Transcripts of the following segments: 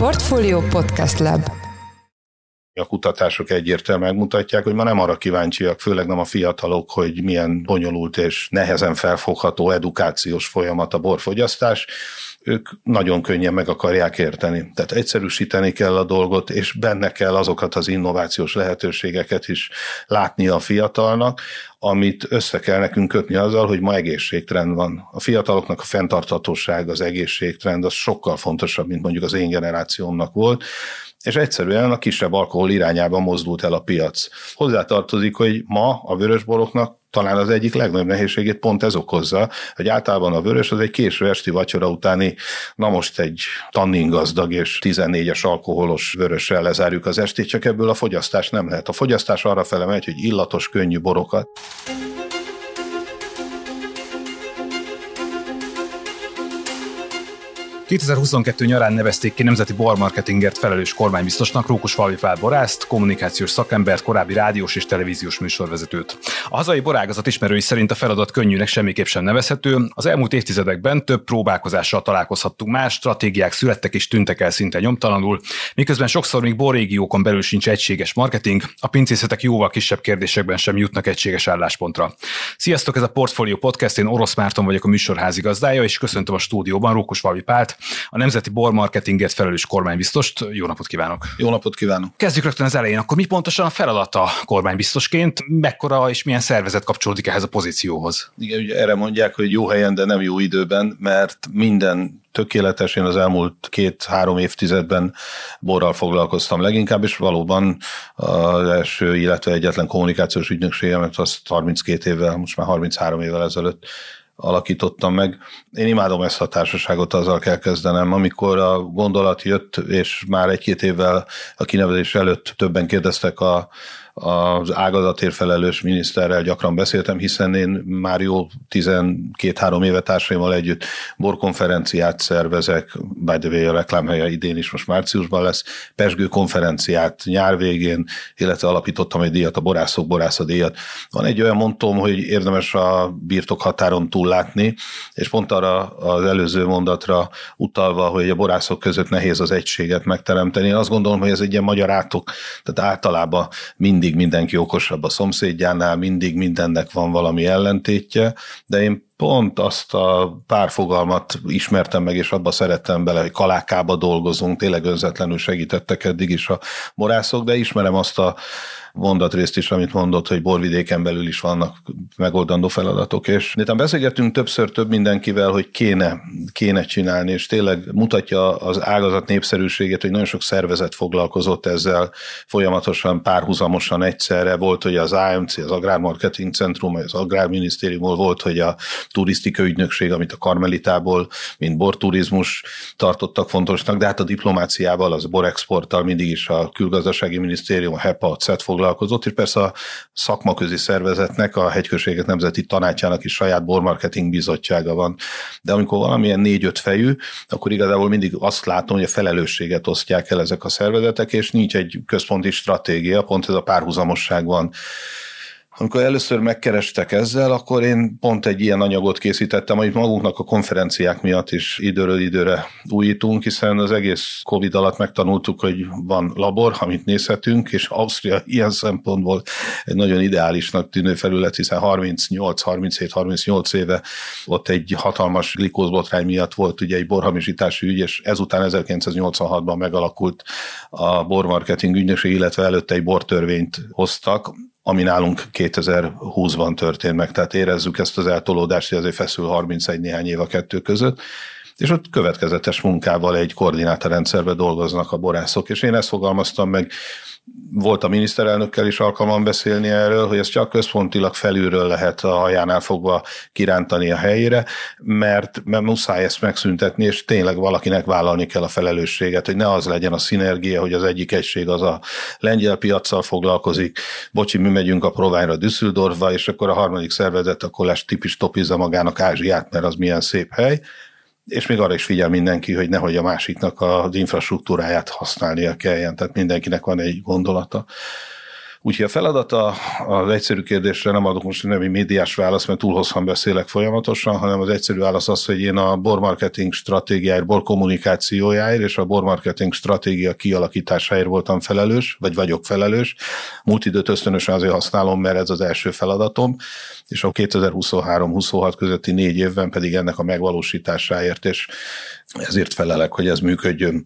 Portfolio Podcast Lab. A kutatások egyértelműen mutatják, hogy ma nem arra kíváncsiak, főleg nem a fiatalok, hogy milyen bonyolult és nehezen felfogható edukációs folyamat a borfogyasztás. Ők nagyon könnyen meg akarják érteni. Tehát egyszerűsíteni kell a dolgot, és benne kell azokat az innovációs lehetőségeket is látnia a fiatalnak, amit össze kell nekünk kötni azzal, hogy ma egészségtrend van. A fiataloknak a fenntarthatóság, az egészségtrend, az sokkal fontosabb, mint mondjuk az én generációmnak volt, és egyszerűen a kisebb alkohol irányába mozdult el a piac. Hozzátartozik, hogy ma a vörösboroknak talán az egyik legnagyobb nehézségét pont ez okozza, hogy általában a vörös az egy késő esti vacsora utáni, na most egy tanningazdag és 14-es alkoholos vörössel lezárjuk az estét, csak ebből a fogyasztás nem lehet. A fogyasztás arrafele megy, hogy illatos, könnyű borokat. ...2022 nyarán nevezték ki nemzeti bormarketingért felelős kormánybiztosnak Rókusfalvy Pál borászt, kommunikációs szakembert, korábbi rádiós és televíziós műsorvezetőt. A hazai borágazat ismerői szerint a feladat könnyűnek semmiképp sem nevezhető, az elmúlt évtizedekben több próbálkozással találkozhattunk már, stratégiák születtek és tűntek el szinte nyomtalanul, miközben sokszor még borrégiókon belül sincs egységes marketing, a pincészetek jóval kisebb kérdésekben sem jutnak egységes álláspontra. Sziasztok, ez a Portfolio Podcast, én Orosz Márton vagyok a műsor házigazdája, és köszöntöm a stúdióban Rókusfalvy Pált, a nemzeti bormarketingért felelős kormánybiztost. Jó napot kívánok! Jó napot kívánok! Kezdjük rögtön az elején. Akkor mi pontosan a feladata kormánybiztosként? Mekkora és milyen szervezet kapcsolódik ehhez a pozícióhoz? Igen, ugye erre mondják, hogy jó helyen, de nem jó időben, mert minden tökéletesen az elmúlt 2-3 évtizedben borral foglalkoztam leginkább, és valóban az első, illetve egyetlen kommunikációs ügynökségemet azt 32 évvel, most már 33 évvel ezelőtt alakítottam meg. Én imádom ezt a társaságot, azzal kell kezdenem. Amikor a gondolat jött, és már 1-2 évvel a kinevezés előtt többen kérdeztek az ágazatért felelős miniszterrel, gyakran beszéltem, hiszen én már jó 12-3 éve társaimmal együtt borkonferenciát szervezek, by the way, a reklámhelye idén is most márciusban lesz, pezsgő konferenciát nyár végén, illetve alapítottam egy díjat, a Borászok Borászadíjat. Van egy olyan mondtom, hogy érdemes a birtok határon túl látni, és pont arra az előző mondatra utalva, hogy a borászok között nehéz az egységet megteremteni. Én azt gondolom, hogy ez egy ilyen magyar átok, tehát általában mindig mindenki okosabb a szomszédjánál, mindig mindennek van valami ellentétje, de én pont azt a pár fogalmat ismertem meg, és abba szerettem bele, hogy kalákába dolgozunk, tényleg önzetlenül segítettek eddig is a borászok, de ismerem azt a mondatrészt is, amit mondott, hogy borvidéken belül is vannak megoldandó feladatok. És miután beszélgetünk többször több mindenkivel, hogy kéne csinálni, és tényleg mutatja az ágazat népszerűségét, hogy nagyon sok szervezet foglalkozott ezzel folyamatosan, párhuzamosan egyszerre. Volt, hogy az AMC, az Agrármarketing Centrum, az Agrárminisztériumból, volt, hogy a turisztikai ügynökség, amit a Karmelitából, mint borturizmus tartottak fontosnak, de hát a diplomáciával, az borexporttal mindig is a külgazdasági minisztérium, a HEPA, a CET foglalkozott, és persze a szakmaközi szervezetnek, a Hegyközségek Nemzeti Tanácsának is saját bormarketing bizottsága van. De amikor valamilyen 4-5 fejű, akkor igazából mindig azt látom, hogy a felelősséget osztják el ezek a szervezetek, és nincs egy központi stratégia, pont ez a párhuzamosság van. Amikor először megkerestek ezzel, akkor én pont egy ilyen anyagot készítettem, amit magunknak a konferenciák miatt is időről időre újítunk, hiszen az egész Covid alatt megtanultuk, hogy van labor, amit nézhetünk, és Ausztria ilyen szempontból egy nagyon ideálisnak tűnő felület, hiszen 37-38 éve ott egy hatalmas glikózbotrány miatt volt ugye egy borhamisítási ügy, és ezután 1986-ban megalakult a bormarketing ügynökség, illetve előtte egy bortörvényt hoztak, ami nálunk 2020-ban történt meg, tehát érezzük ezt az eltolódást, hogy azért feszül 31 néhány év a kettő között, és ott következetes munkával egy koordinátorrendszerbe dolgoznak a borászok, és én ezt fogalmaztam meg, volt a miniszterelnökkel is alkalmam beszélni erről, hogy ezt csak központilag felülről lehet a hajánál fogva kirántani a helyére, mert muszáj ezt megszüntetni, és tényleg valakinek vállalni kell a felelősséget, hogy ne az legyen a szinergia, hogy az egyik egység az a lengyel piaccal foglalkozik, bocsi, mi megyünk a ProWeinra, Düsseldorfba, és akkor a harmadik szervezet akkor lesz tipistopizza magának Ázsiát, mert az milyen szép hely. És még arra is figyel mindenki, hogy nehogy a másiknak az infrastruktúráját használnia kelljen, tehát mindenkinek van egy gondolata. Úgyhogy a feladata, az egyszerű kérdésre nem adok most nem egy médiás választ, mert túl hosszan beszélek folyamatosan, hanem az egyszerű válasz az, hogy én a bormarketing stratégiáért, borkommunikációjáért és a bormarketing stratégia kialakításáért voltam felelős, vagy vagyok felelős. Múlt időt ösztönösen azért használom, mert ez az első feladatom, és a 2023-26 közötti 4 évben pedig ennek a megvalósításáért, és ezért felelek, hogy ez működjön.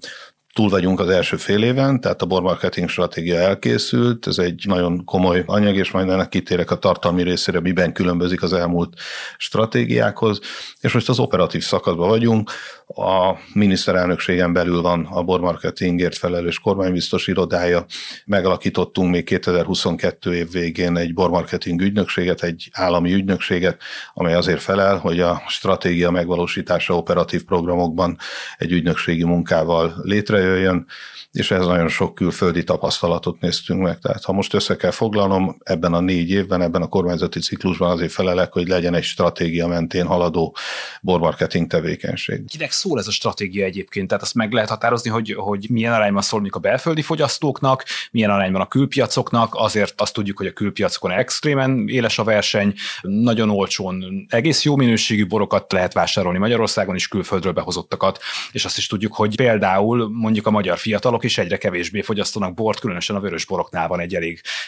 Túl vagyunk az első fél éven, tehát a bormarketing stratégia elkészült, ez egy nagyon komoly anyag, és majd ennek kitérek a tartalmi részére, miben különbözik az elmúlt stratégiákhoz, és most az operatív szakaszban vagyunk, a miniszterelnökségen belül van a bormarketingért felelős kormánybiztos irodája, megalakítottunk még 2022 év végén egy bormarketing ügynökséget, egy állami ügynökséget, amely azért felel, hogy a stratégia megvalósítása operatív programokban egy ügynökségi munkával létre jöjjön, és ehhez nagyon sok külföldi tapasztalatot néztünk meg. Tehát ha most össze kell foglalnom, ebben a 4 évben, ebben a kormányzati ciklusban azért felelek, hogy legyen egy stratégia mentén haladó bormarketing tevékenység. Kinek szól ez a stratégia egyébként? Tehát azt meg lehet határozni, hogy milyen arányban szól a belföldi fogyasztóknak, milyen arányban a külpiacoknak, azért azt tudjuk, hogy a külpiacokon extrémen éles a verseny, nagyon olcsón egész jó minőségű borokat lehet vásárolni Magyarországon is, külföldről behozottakat, és azt is tudjuk, hogy például mondjuk a magyar fiatalok is egyre kevésbé fogyasztanak bort, különösen a vörös boroknál van egy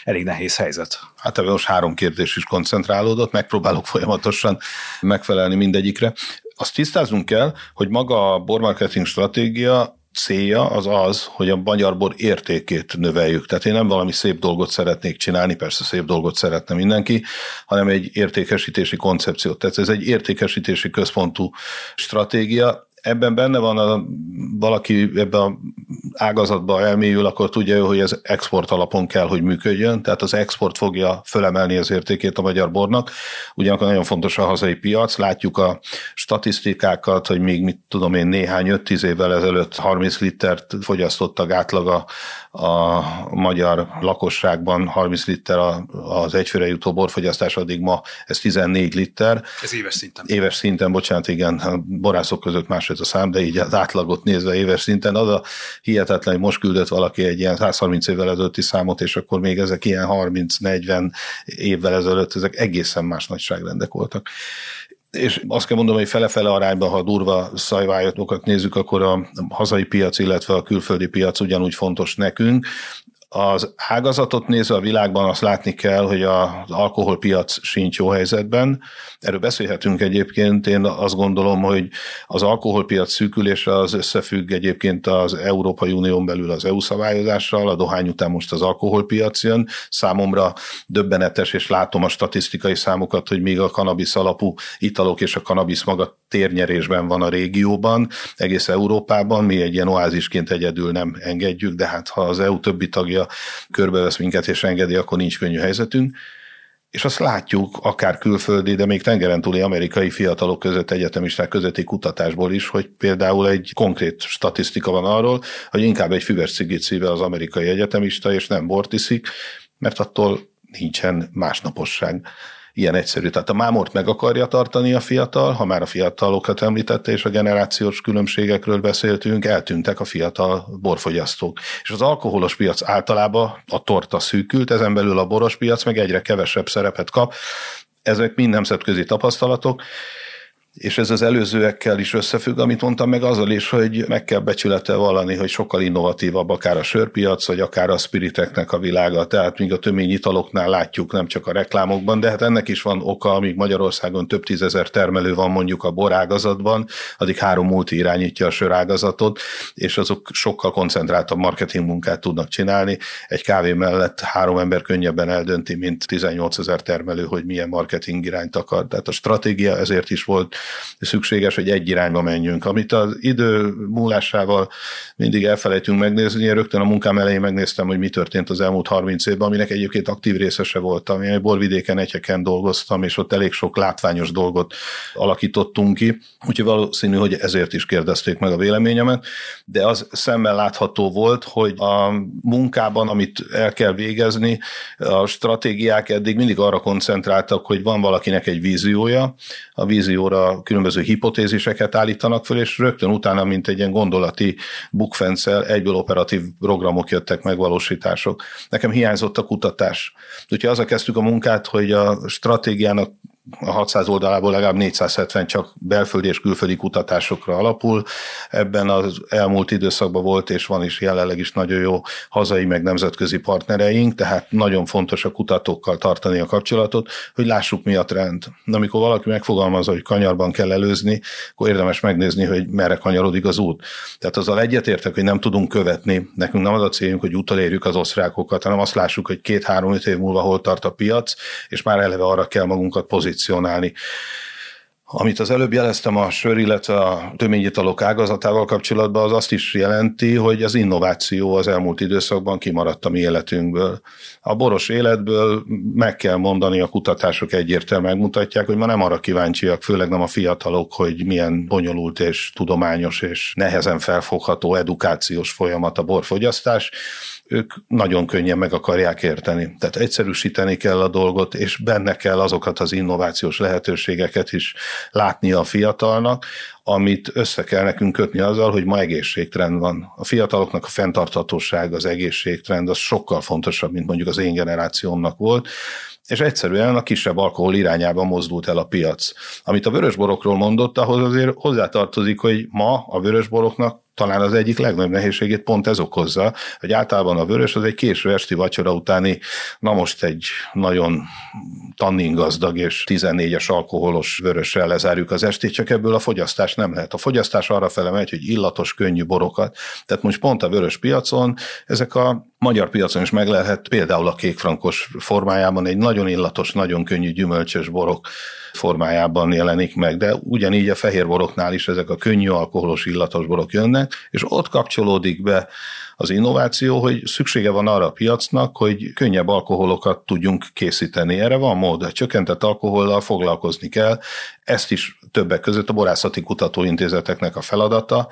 elég nehéz helyzet. Hát ebben most 3 kérdés is koncentrálódott, megpróbálok folyamatosan megfelelni mindegyikre. Azt tisztázunk kell, hogy maga a bormarketing stratégia célja az az, hogy a magyar bor értékét növeljük. Tehát én nem valami szép dolgot szeretnék csinálni, persze szép dolgot szeretne mindenki, hanem egy értékesítési koncepciót. Tehát ez egy értékesítési központú stratégia. Ebben benne van, valaki ebben az ágazatban elmélyül, akkor tudja ő, hogy ez export alapon kell, hogy működjön, tehát az export fogja fölemelni az értékét a magyar bornak, ugyanakkor nagyon fontos a hazai piac, látjuk a statisztikákat, hogy még mit tudom én, néhány 5-10 évvel ezelőtt 30 litert fogyasztottak átlag a magyar lakosságban, 30 liter az egyfőre jutó borfogyasztás, addig ma ez 14 liter. Ez éves szinten. Éves szinten, bocsánat, igen, a borászok között más ez a szám, de így az átlagot nézve éves szinten, az a hihetetlen, hogy most küldött valaki egy ilyen 130 évvel ezelőtti számot, és akkor még ezek ilyen 30-40 évvel ezelőtt, ezek egészen más nagyságrendek voltak. És azt kell mondom, hogy fele-fele arányban, ha durva szajvályatokat nézzük, akkor a hazai piac, illetve a külföldi piac ugyanúgy fontos nekünk. Az ágazatot nézve a világban azt látni kell, hogy az alkoholpiac sincs jó helyzetben. Erről beszélhetünk egyébként, én azt gondolom, hogy az alkoholpiac szűkülése az összefügg egyébként az Európai Unión belül az EU szabályozással, a dohány után most az alkoholpiac jön. Számomra döbbenetes, és látom a statisztikai számokat, hogy még a kanabisz alapú italok és a kanabisz maga térnyerésben van a régióban, egész Európában, mi egy ilyen oázisként egyedül nem engedjük, de hát ha az EU többi tagja körbevesz minket és engedi, akkor nincs könnyű helyzetünk. És azt látjuk, akár külföldi, de még tengeren túli amerikai fiatalok között, egyetemisták közötti kutatásból is, hogy például egy konkrét statisztika van arról, hogy inkább egy füves cigit szívvel az amerikai egyetemista, és nem bort iszik, mert attól nincsen másnaposság. Ilyen egyszerű. Tehát a mámort meg akarja tartani a fiatal, ha már a fiatalokat említette, és a generációs különbségekről beszéltünk, eltűntek a fiatal borfogyasztók. És az alkoholos piac általában a torta szűkült, ezen belül a boros piac meg egyre kevesebb szerepet kap. Ezek mind nemzetközi tapasztalatok, és ez az előzőekkel is összefügg, amit mondtam, meg azzal is, hogy meg kell becsülettel vallani, hogy sokkal innovatívabb akár a sörpiac, vagy akár a spiriteknek a világa, tehát míg a tömény italoknál látjuk, nem csak a reklámokban, de hát ennek is van oka, amíg Magyarországon több tízezer termelő van mondjuk a borágazatban, addig 3 multi irányítja a sörágazatot, és azok sokkal koncentráltabb marketing munkát tudnak csinálni. Egy kávé mellett 3 ember könnyebben eldönti, mint 18 000 termelő, hogy milyen marketing irányt akar. Tehát a stratégia ezért is volt szükséges, hogy egy irányba menjünk. Amit az idő múlásával mindig elfelejtünk megnézni, én rögtön a munkám elején megnéztem, hogy mi történt az elmúlt 30 évben, aminek egyébként aktív részese voltam. Én borvidéken, egyeken dolgoztam, és ott elég sok látványos dolgot alakítottunk ki, úgyhogy valószínű, hogy ezért is kérdezték meg a véleményemet, de az szemmel látható volt, hogy a munkában, amit el kell végezni, a stratégiák eddig mindig arra koncentráltak, hogy van valakinek egy víziója, a vízióra a különböző hipotéziseket állítanak föl, és rögtön utána, mint egy ilyen gondolati bukfenccel, egyből operatív programok jöttek, megvalósítások. Nekem hiányzott a kutatás. Úgyhogy azzal kezdtük a munkát, hogy a stratégiának a 600 oldalából legalább 470 csak belföldi és külföldi kutatásokra alapul. Ebben az elmúlt időszakban volt, és van is jelenleg is nagyon jó hazai, meg nemzetközi partnereink, tehát nagyon fontos a kutatókkal tartani a kapcsolatot, hogy lássuk, mi a trend. Amikor valaki megfogalmazza, hogy kanyarban kell előzni, akkor érdemes megnézni, hogy merre kanyarodik az út. Tehát azzal egyetértek, hogy nem tudunk követni. Nekünk nem az a célunk, hogy utolérjük az osztrákokat, hanem azt lássuk, hogy 2-3-5 év múlva hol tart a piac, és már eleve arra kell magunkat pozícionálni. Amit az előbb jeleztem a sör, illetve a töményitalok ágazatával kapcsolatban, az azt is jelenti, hogy az innováció az elmúlt időszakban kimaradt a mi életünkből. A boros életből meg kell mondani, a kutatások egyértelműen megmutatják, hogy ma nem arra kíváncsiak, főleg nem a fiatalok, hogy milyen bonyolult és tudományos és nehezen felfogható edukációs folyamat a borfogyasztás, ők nagyon könnyen meg akarják érteni. Tehát egyszerűsíteni kell a dolgot, és benne kell azokat az innovációs lehetőségeket is látnia a fiatalnak, amit össze kell nekünk kötni azzal, hogy ma egészségtrend van. A fiataloknak a fenntarthatóság, az egészségtrend, az sokkal fontosabb, mint mondjuk az én generációmnak volt, és egyszerűen a kisebb alkohol irányába mozdult el a piac. Amit a vörösborokról mondott, ahhoz azért hozzátartozik, hogy ma a vörösboroknak talán az egyik legnagyobb nehézségét pont ez okozza, hogy általában a vörös az egy késő esti vacsora utáni, na most egy nagyon tanningazdag és 14-es alkoholos vörössel lezárjuk az estét, csak ebből a fogyasztás nem lehet. A fogyasztás arrafele megy, hogy illatos, könnyű borokat. Tehát most pont a vörös piacon, ezek a magyar piacon is meglelhet, például a kékfrankos formájában egy nagyon illatos, nagyon könnyű gyümölcsös borok formájában jelenik meg, de ugyanígy a fehér boroknál is ezek a könnyű alkoholos, illatos borok jönnek, és ott kapcsolódik be az innováció, hogy szüksége van arra a piacnak, hogy könnyebb alkoholokat tudjunk készíteni. Erre van mód, a csökkentett alkohollal foglalkozni kell, ezt is többek között a borászati kutatóintézeteknek a feladata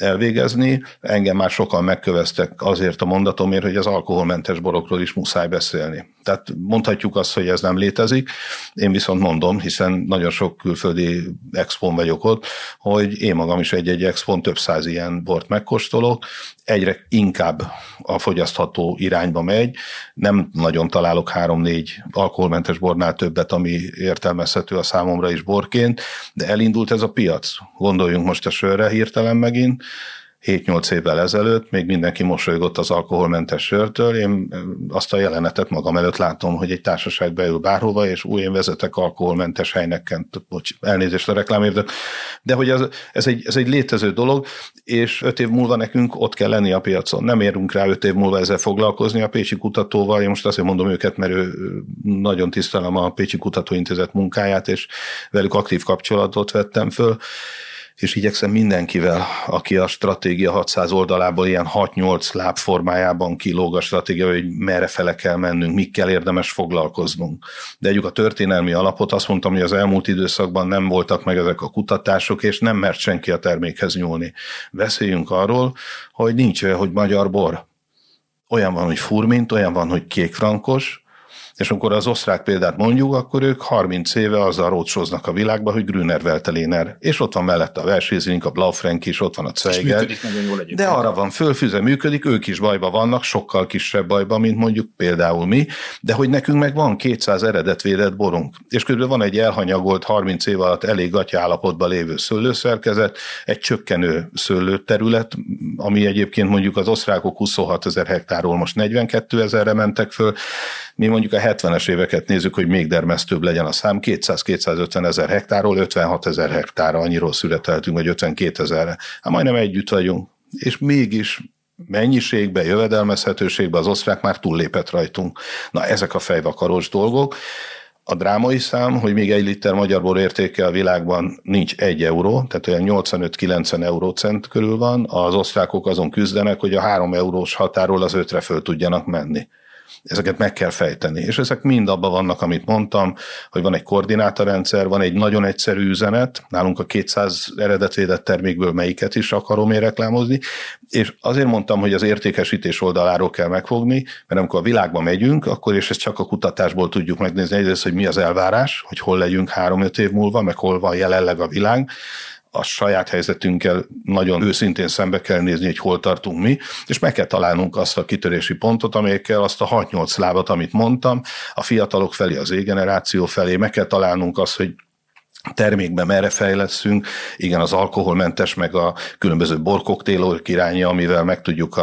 elvégezni. Engem már sokan megköveztek azért a mondatomért, hogy az alkoholmentes borokról is muszáj beszélni. Tehát mondhatjuk azt, hogy ez nem létezik, én viszont mondom, hiszen nagyon sok külföldi expon vagyok ott, hogy én magam is egy-egy expon több száz ilyen bort megkóstolok, egyre inkább a fogyasztható irányba megy, nem nagyon találok 3-4 alkoholmentes bornál többet, ami értelmezhető a számomra is borként, de elindult ez a piac. Gondoljunk most a sörre hirtelen megint, 7-8 évvel ezelőtt még mindenki mosolygott az alkoholmentes sörtől, én azt a jelenetet magam előtt látom, hogy egy társaság beül bárhova, és új, én vezetek alkoholmentes helynek, elnézést a reklámért, de hogy ez egy létező dolog, és 5 év múlva nekünk ott kell lenni a piacon. Nem érünk rá 5 év múlva ezzel foglalkozni. A pécsi kutatóval, én most azért mondom őket, mert nagyon tisztelem a Pécsi Kutatóintézet munkáját, és velük aktív kapcsolatot vettem föl, és igyekszem mindenkivel, aki a stratégia 600 oldalából ilyen 6-8 láb formájában kilóg a stratégia, hogy merre fele kell mennünk, mikkel érdemes foglalkoznunk. De együk a történelmi alapot, azt mondtam, hogy az elmúlt időszakban nem voltak meg ezek a kutatások, és nem mert senki a termékhez nyúlni. Beszéljünk arról, hogy nincs olyan, hogy magyar bor. Olyan van, hogy furmint, olyan van, hogy kékfrankos, és amikor az osztrák példát mondjuk, akkor ők 30 éve azzal rócsóznak a világban, hogy Grüner Veltliner, és ott van mellette a Veltliner, a Blaufränk is, ott van a Zweiger, de arra van fölfüze, működik, ők is bajba vannak, sokkal kisebb bajba, mint mondjuk például mi, de hogy nekünk meg van 200 eredetvédett borunk, és közben van egy elhanyagolt 30 év alatt elég gatya állapotban lévő szőlőszerkezet, egy csökkenő szőlőterület, ami egyébként mondjuk az osztrákok 26 000 hektárról most 42 000-re mentek föl, mi mondjuk a 70-es éveket nézzük, hogy még dermesztőbb legyen a szám, 200-250 000 hektárról 56 000 hektárra, annyiról születeltünk, vagy 52 000-re. Hát majdnem együtt vagyunk, és mégis mennyiségbe, jövedelmezhetőségbe az osztrák már túllépett rajtunk. Na, ezek a fejvakarós dolgok. A drámai szám, hogy még 1 liter magyar bor értéke a világban nincs 1 euró, tehát olyan 85-90 eurócent körül van, az osztrákok azon küzdenek, hogy a 3 eurós határól az 5-re föl tudjanak menni. ezeket meg kell fejteni. És ezek mind abban vannak, amit mondtam, hogy van egy koordinátorrendszer, van egy nagyon egyszerű üzenet, nálunk a 200 eredetvédett termékből melyiket is akarom én reklámozni, és azért mondtam, hogy az értékesítés oldaláról kell megfogni, mert amikor a világba megyünk, akkor és ezt csak a kutatásból tudjuk megnézni egyrészt, hogy mi az elvárás, hogy hol legyünk 3-5 év múlva, meg hol van jelenleg a világ, a saját helyzetünkkel nagyon őszintén szembe kell nézni, hogy hol tartunk mi, és meg kell találnunk azt a kitörési pontot, amelyekkel azt a 6-8 lábat, amit mondtam, a fiatalok felé, az Z-generáció felé, meg kell találnunk azt, hogy termékben merre fejleszünk, igen, az alkoholmentes, meg a különböző borkoktélok irányja, amivel meg tudjuk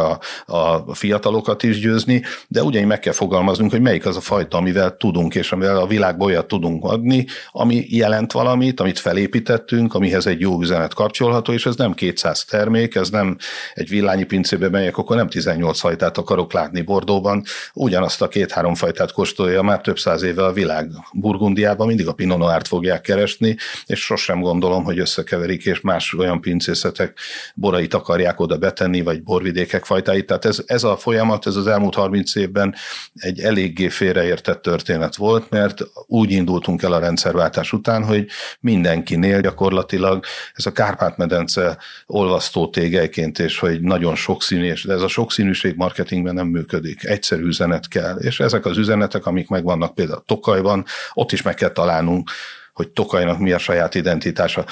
a fiatalokat is győzni, de ugyanígy meg kell fogalmaznunk, hogy melyik az a fajta, amivel tudunk, és amivel a világban olyat tudunk adni, ami jelent valamit, amit felépítettünk, amihez egy jó üzenet kapcsolható, és ez nem 200 termék, ez nem egy villányi pincébe megyek, akkor nem 18 fajtát akarok látni Bordóban, ugyanazt a 2-3 fajtát kóstolja már több száz éve a világ. Burgundiában mindig a Pinot Noir-t fogják keresni, és sosem gondolom, hogy összekeverik, és más olyan pincészetek borait akarják oda betenni, vagy borvidékek fajtáit. Tehát ez a folyamat, ez az elmúlt 30 évben egy eléggé félreértett történet volt, mert úgy indultunk el a rendszerváltás után, hogy mindenkinél gyakorlatilag ez a Kárpát-medence olvasztó tégelyként, és hogy nagyon sokszínű, de ez a sokszínűség marketingben nem működik. Egyszerű üzenet kell, és ezek az üzenetek, amik megvannak például Tokajban, ott is meg kell találnunk, hogy Tokajnak mi a saját identitása.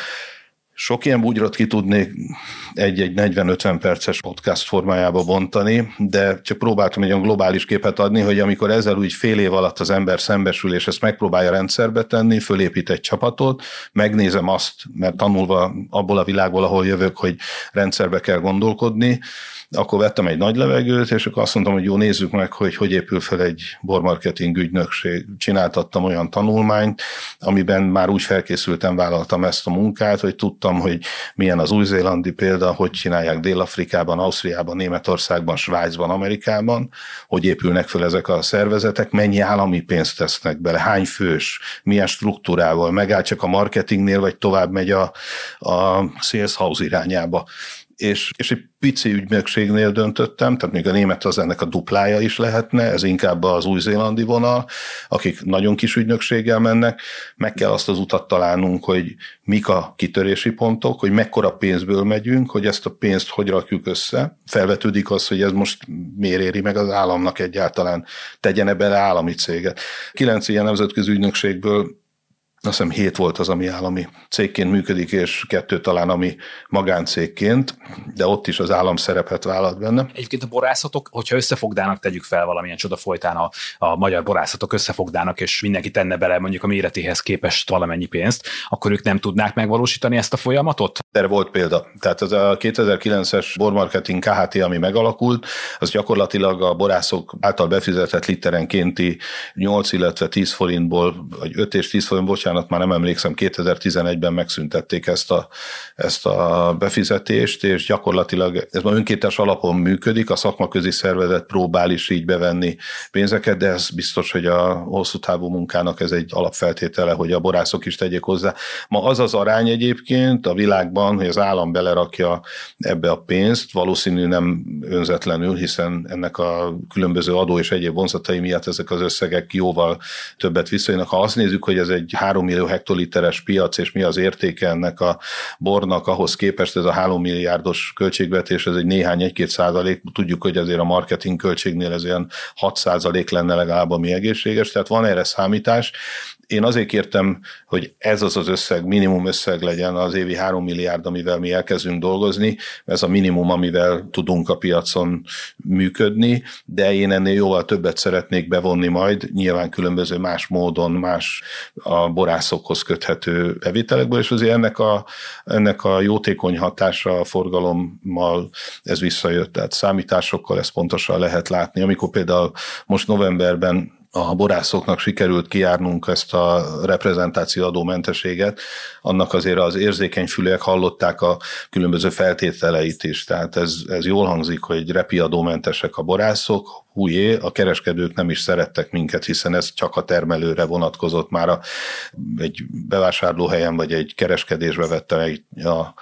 Sok ilyen bugyrot ki tudnék egy 40-50 perces podcast formájába bontani, de csak próbáltam egy olyan globális képet adni, hogy amikor ezzel úgy fél év alatt az ember szembesül, és ezt megpróbálja rendszerbe tenni, fölépít egy csapatot, megnézem azt, mert tanulva abból a világból, ahol jövök, hogy rendszerbe kell gondolkodni, akkor vettem egy nagy levegőt, és akkor azt mondtam, hogy jó, nézzük meg, hogy épül fel egy bormarketing ügynökség. Csináltattam olyan tanulmányt, amiben már úgy felkészültem, vállaltam ezt a munkát, hogy tudtam, hogy milyen az új-zélandi példa, hogy csinálják Dél-Afrikában, Ausztriában, Németországban, Svájcban, Amerikában, hogy épülnek fel ezek a szervezetek, mennyi állami pénzt tesznek bele, hány fős, milyen struktúrával, megáll csak a marketingnél, vagy tovább megy a sales house irányába. És egy pici ügynökségnél döntöttem, tehát még a német az ennek a duplája is lehetne, ez inkább az új-zélandi vonal, akik nagyon kis ügynökséggel mennek, meg kell azt az utat találnunk, hogy mik a kitörési pontok, hogy mekkora pénzből megyünk, hogy ezt a pénzt hogy rakjuk össze, felvetődik az, hogy ez most miért éri meg az államnak egyáltalán, tegyen bele állami céget. 9 ilyen nemzetközi ügynökségből azt hiszem 7 volt az, ami állami cégként működik, és 2 talán, ami magáncégként, de ott is az állam szerepet vállalt benne. Egyébként a borászatok, hogyha összefogdának, tegyük fel valamilyen csoda folytán a magyar borászatok összefogdának, és mindenki tenne bele mondjuk a méretéhez képest valamennyi pénzt, akkor ők nem tudnák megvalósítani ezt a folyamatot? Erre volt példa. Tehát ez a 2009-es bormarketing KHT, ami megalakult, az gyakorlatilag a borászok által befizetett literenkénti 8, illetve 10 forintból, vagy 5 és 10 forintból, már nem emlékszem, 2011-ben megszüntették ezt a befizetést, és gyakorlatilag ez már önkéntes alapon működik, a szakmaközi szervezet próbál is így bevenni pénzeket, de ez biztos, hogy a hosszú távú munkának ez egy alapfeltétele, hogy a borászok is tegyék hozzá. Ma az az arány egyébként a világban, hogy az állam belerakja ebbe a pénzt, valószínű nem önzetlenül, hiszen ennek a különböző adó és egyéb vonzatai miatt ezek az összegek jóval többet visszajönnek. Ha azt nézzük, hogy ez egy 3 millió hektoliteres piac, és mi az értéke ennek a bornak, ahhoz képest ez a 3 milliárdos költségvetés, ez egy néhány 1-2%, tudjuk, hogy azért a marketing költségnél ez ilyen 6% lenne legalább, ami egészséges, tehát van erre számítás. Én azért kértem, hogy ez az összeg, minimum összeg legyen az évi 3 milliárd, amivel mi elkezdünk dolgozni, ez a minimum, amivel tudunk a piacon működni, de én ennél jóval többet szeretnék bevonni majd, nyilván különböző más módon, más a borászokhoz köthető bevételekből, és azért ennek a jótékony hatása a forgalommal ez visszajött, tehát számításokkal ezt pontosan lehet látni. Amikor például most novemberben a borászoknak sikerült kijárnunk ezt a reprezentáció adómentességet, annak azért az érzékeny fülek hallották a különböző feltételeit is. Tehát ez jól hangzik, hogy repiadómentesek a borászok, hújé, a kereskedők nem is szerettek minket, hiszen ez csak a termelőre vonatkozott, már egy bevásárlóhelyen vagy egy kereskedésbe vette meg a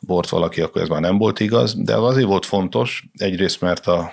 bort valaki, akkor ez már nem volt igaz, de azért volt fontos, egyrészt mert a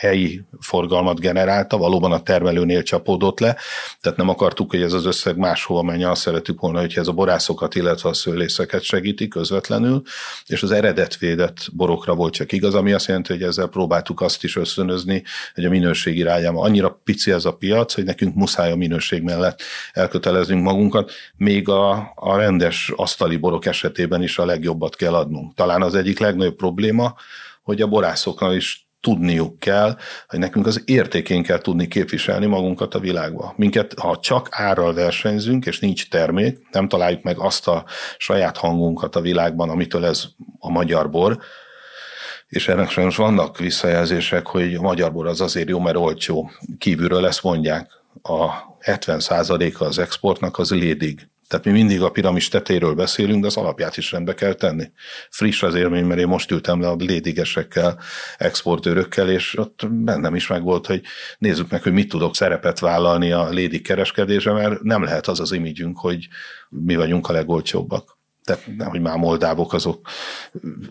helyi forgalmat generálta, valóban a termelőnél csapódott le, tehát nem akartuk, hogy ez az összeg máshova menjen, azt szeretük volna, hogyha ez a borászokat, illetve a szőlészeket segíti közvetlenül, és az eredetvédett borokra volt csak igaz, ami azt jelenti, hogy ezzel próbáltuk azt is ösztönözni, hogy a minőség irányába. Annyira pici ez a piac, hogy nekünk muszáj a minőség mellett elköteleznünk magunkat, még a rendes asztali borok esetében is a legjobbat kell adnunk. Talán az egyik legnagyobb probléma, hogy a borászoknál is tudniuk kell, hogy nekünk az értékén kell tudni képviselni magunkat a világban. Minket, ha csak árral versenyzünk, és nincs termék, nem találjuk meg azt a saját hangunkat a világban, amitől ez a magyar bor, és ennek sajnos vannak visszajelzések, hogy a magyar bor az azért jó, mert olcsó. Kívülről ezt mondják, a 70%-a az exportnak az lédig. Tehát mi mindig a piramis tetéről beszélünk, de az alapját is rendbe kell tenni. Friss az élmény, mert én most ültem le a lédigesekkel, exportőrökkel, és ott bennem is megvolt, hogy nézzük meg, hogy mit tudok szerepet vállalni a lédig kereskedésre, mert nem lehet az az imidzsünk, hogy mi vagyunk a legolcsóbbak. Tehát nem, hogy már moldávok azok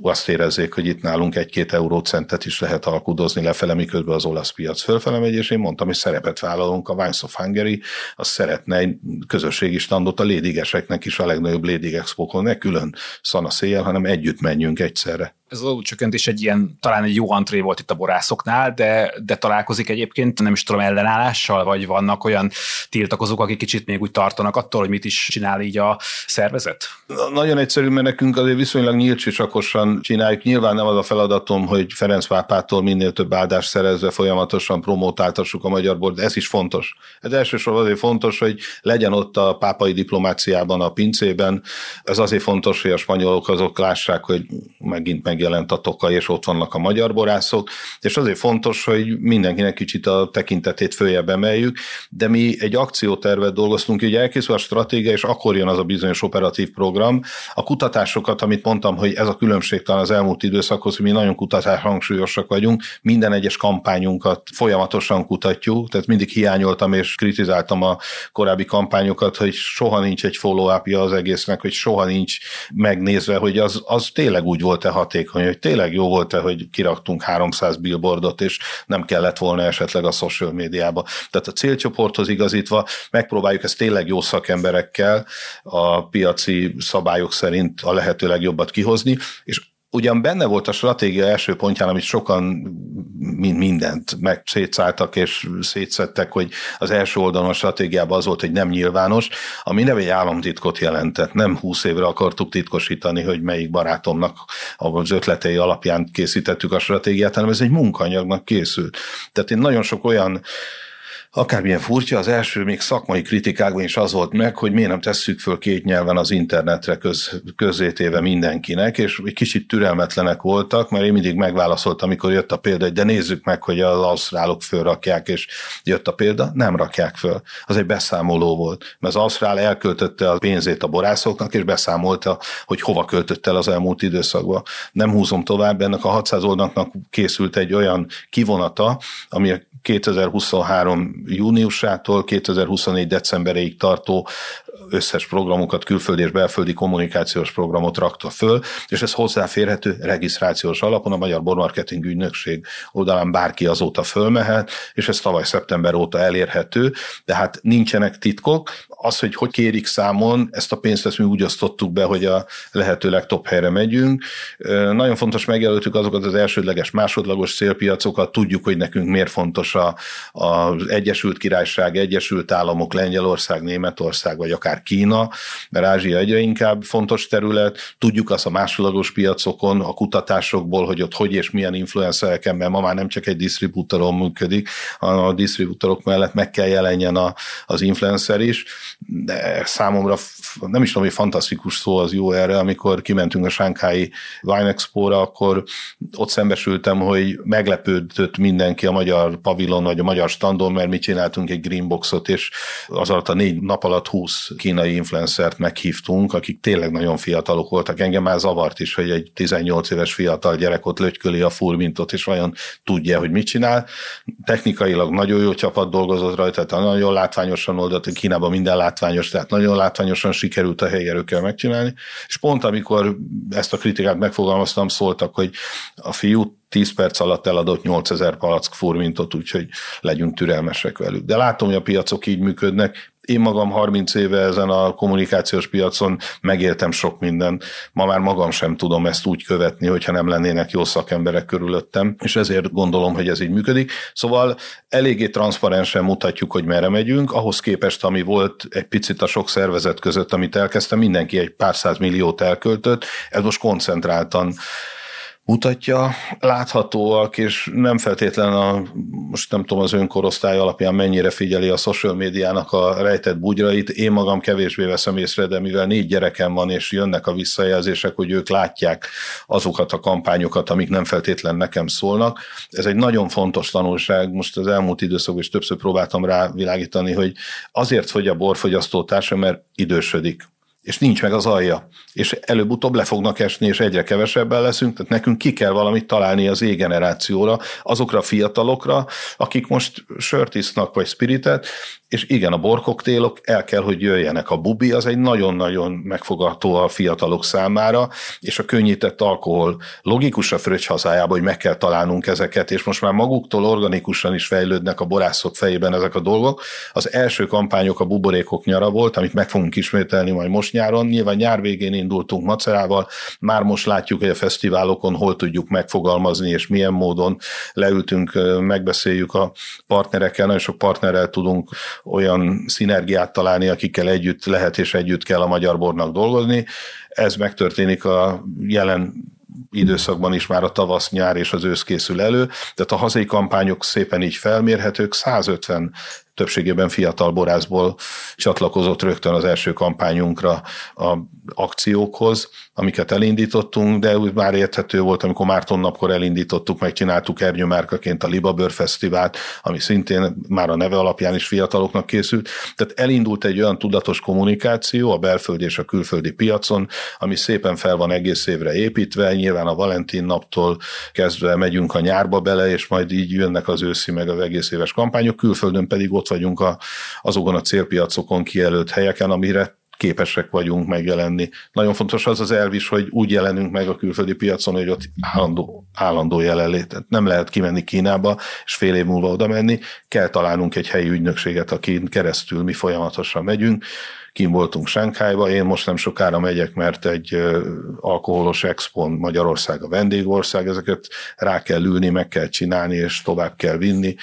azt érezzék, hogy itt nálunk 1-2 eurócentet is lehet alkudozni lefele, miközben az olasz piac fölfele megy, és én mondtam, hogy szerepet vállalunk, a Wines of Hungary, az szeretne egy közösségi standot a lédigeseknek is a legnagyobb lédig expókon, ne külön szanaszéjjel, hanem együtt menjünk egyszerre. Ez az adócsökkentés egy ilyen, talán egy jó antré volt itt a borászoknál, de találkozik egyébként, nem is tudom, ellenállással, vagy vannak olyan tiltakozók, akik kicsit még úgy tartanak attól, hogy mit is csinál így a szervezet? Nagyon egyszerű, mert nekünk azért viszonylag nyílcsisakosan csináljuk. Nyilván nem az a feladatom, hogy Ferenc pápától minél több áldást szerezve folyamatosan promotáltassuk a magyar bort, de ez is fontos. Ez elsősorban azért fontos, hogy legyen ott a pápai diplomáciában, a pincében. Ez azért fontos, hogy a spanyolok azok lássák, hogy megint jelent a Tokaj, és ott vannak a magyar borászok, és azért fontos, hogy mindenkinek kicsit a tekintetét följebb emeljük, de mi egy akciótervet dolgoztunk, ugye elkészül a stratégia, és akkor jön az a bizonyos operatív program. A kutatásokat, amit mondtam, hogy ez a különbség talán az elmúlt időszakhoz, hogy mi nagyon kutatáshangsúlyosak vagyunk, minden egyes kampányunkat folyamatosan kutatjuk, tehát mindig hiányoltam és kritizáltam a korábbi kampányokat, hogy soha nincs egy follow-upja az egésznek, hogy soha nincs megnézve, hogy az tényleg úgy volt-e hatékony, hogy tényleg jó volt-e, hogy kiraktunk 300 billboardot, és nem kellett volna esetleg a social médiába. Tehát a célcsoporthoz igazítva megpróbáljuk ezt tényleg jó szakemberekkel a piaci szabályok szerint a lehető legjobbat kihozni, és ugyan benne volt a stratégia első pontján, amit sokan mindent megszétszáltak és szétszedtek, hogy az első oldalon a stratégiában az volt, hogy nem nyilvános, ami nem egy államtitkot jelentett. Nem 20 évre akartuk titkosítani, hogy melyik barátomnak az ötletei alapján készítettük a stratégiát, hanem ez egy munkaanyagnak készült. Tehát én nagyon sok olyan, akármilyen furcsa, az első még szakmai kritikákban is az volt meg, hogy miért nem tesszük föl 2 nyelven az internetre közzétéve mindenkinek, és egy kicsit türelmetlenek voltak, mert én mindig megválaszoltam, amikor jött a példa, hogy de nézzük meg, hogy az ausztrálok fölrakják, és jött a példa, nem rakják föl. Az egy beszámoló volt, mert az ausztrál elköltötte a pénzét a borászoknak, és beszámolta, hogy hova költött el az elmúlt időszakban. Nem húzom tovább, ennek a 600 oldalnak készült egy olyan kivonata, ami a 2023 júniusától 2024 decemberéig tartó összes programokat, külföldi és belföldi kommunikációs programot rakta föl, és ez hozzáférhető regisztrációs alapon a Magyar Bormarketing Ügynökség oldalán bárki azóta fölmehet, és ez tavaly szeptember óta elérhető, de hát nincsenek titkok. Az, hogy kérik számon, ezt a pénzt mi úgy osztottuk be, hogy a lehető legtöbb helyre megyünk. Nagyon fontos, megjelöltük azokat az elsődleges, másodlagos célpiacokat, tudjuk, hogy nekünk miért fontos az Egyesült Királyság, Egyesült Államok, Lengyelország, Németország, vagy akár Kína, mert Ázsia egyre inkább fontos terület. Tudjuk azt a másodlagos piacokon, a kutatásokból, hogy ott hogy és milyen influencereken, mert ma már nem csak egy disztribútoron működik, hanem a disztribútorok mellett meg kell jelenjen az influencer is. De számomra nem is tudom, hogy fantasztikus szó az jó erre, amikor kimentünk a Sanghaj Wine Expo-ra, akkor ott szembesültem, hogy meglepődött mindenki a magyar pavilon vagy a magyar standon, mert mi csináltunk egy greenboxot, és az alatt a 4 nap alatt 20 kínai influencert meghívtunk, akik tényleg nagyon fiatalok voltak. Engem már zavart is, hogy egy 18 éves fiatal gyerek ott lötyköli a furmintot, és vajon tudja, hogy mit csinál. Technikailag nagyon jó csapat dolgozott rajta, tehát nagyon látványosan oldott, Kínában minden látványos, tehát nagyon látványosan sikerült a helyi erőkkel megcsinálni. És pont amikor ezt a kritikát megfogalmaztam, szóltak, hogy a fiú 10 perc alatt eladott 8000 palack furmintot, úgyhogy legyünk türelmesek velük. De látom, hogy a piacok így működnek. Én magam 30 éve ezen a kommunikációs piacon megéltem sok mindent. Ma már magam sem tudom ezt úgy követni, hogyha nem lennének jó szakemberek körülöttem, és ezért gondolom, hogy ez így működik. Szóval eléggé transzparensen mutatjuk, hogy merre megyünk. Ahhoz képest, ami volt egy picit a sok szervezet között, amit elkezdtem, mindenki egy pár százmilliót elköltött. Ez most koncentráltan mutatja, láthatóak, és nem feltétlen most nem tudom az önkorosztály alapján mennyire figyeli a social médiának a rejtett bugyrait. Én magam kevésbé veszem észre, de mivel 4 gyerekem van, és jönnek a visszajelzések, hogy ők látják azokat a kampányokat, amik nem feltétlen nekem szólnak. Ez egy nagyon fontos tanulság, most az elmúlt időszakban is többször próbáltam rávilágítani, hogy azért fogy a borfogyasztótársa, mert idősödik, és nincs meg az alja, és előbb-utóbb le fognak esni, és egyre kevesebben leszünk, tehát nekünk ki kell valamit találni az E-generációra, azokra a fiatalokra, akik most sört isznak, vagy spiritet, és igen, a borkoktélok el kell, hogy jöjjenek. A bubi az egy nagyon-nagyon megfogató a fiatalok számára, és a könnyített alkohol logikus a fröccs hazájában, hogy meg kell találnunk ezeket, és most már maguktól organikusan is fejlődnek a borászok fejében ezek a dolgok. Az első kampányok a buborékok nyara volt, amit meg fogunk ismételni majd most nyáron. Nyilván nyár végén indultunk macerával, már most látjuk, hogy a fesztiválokon hol tudjuk megfogalmazni, és milyen módon leültünk, megbeszéljük a partnerekkel, nagyon sok partnerrel tudunk olyan szinergiát találni, akikkel együtt lehet és együtt kell a magyar bornak dolgozni. Ez megtörténik a jelen időszakban is, már a tavasz, nyár és az ősz készül elő. Tehát a hazai kampányok szépen így felmérhetők, 150 többségében fiatal borászból csatlakozott rögtön az első kampányunkra a akciókhoz, amiket elindítottunk, de úgy már érthető volt, amikor Márton napkor elindítottuk, megcsináltuk ernyőmárkaként a Libabőr Fesztivált, ami szintén már a neve alapján is fiataloknak készült. Tehát elindult egy olyan tudatos kommunikáció a belföldi és a külföldi piacon, ami szépen fel van egész évre építve, nyilván a Valentin naptól kezdve megyünk a nyárba bele, és majd így jönnek az őszi meg az egész éves kampányok, külföldön pedig ott vagyunk azokon a célpiacokon kijelölt helyeken, amire képesek vagyunk megjelenni. Nagyon fontos az elv is, hogy úgy jelenünk meg a külföldi piacon, hogy ott állandó jelenlét. Nem lehet kimenni Kínába, és fél év múlva oda menni. Kell találnunk egy helyi ügynökséget, akin keresztül mi folyamatosan megyünk. Kim voltunk Sanghajba, én most nem sokára megyek, mert egy alkoholos expon Magyarország a vendégország, ezeket rá kell ülni, meg kell csinálni, és tovább kell vinni.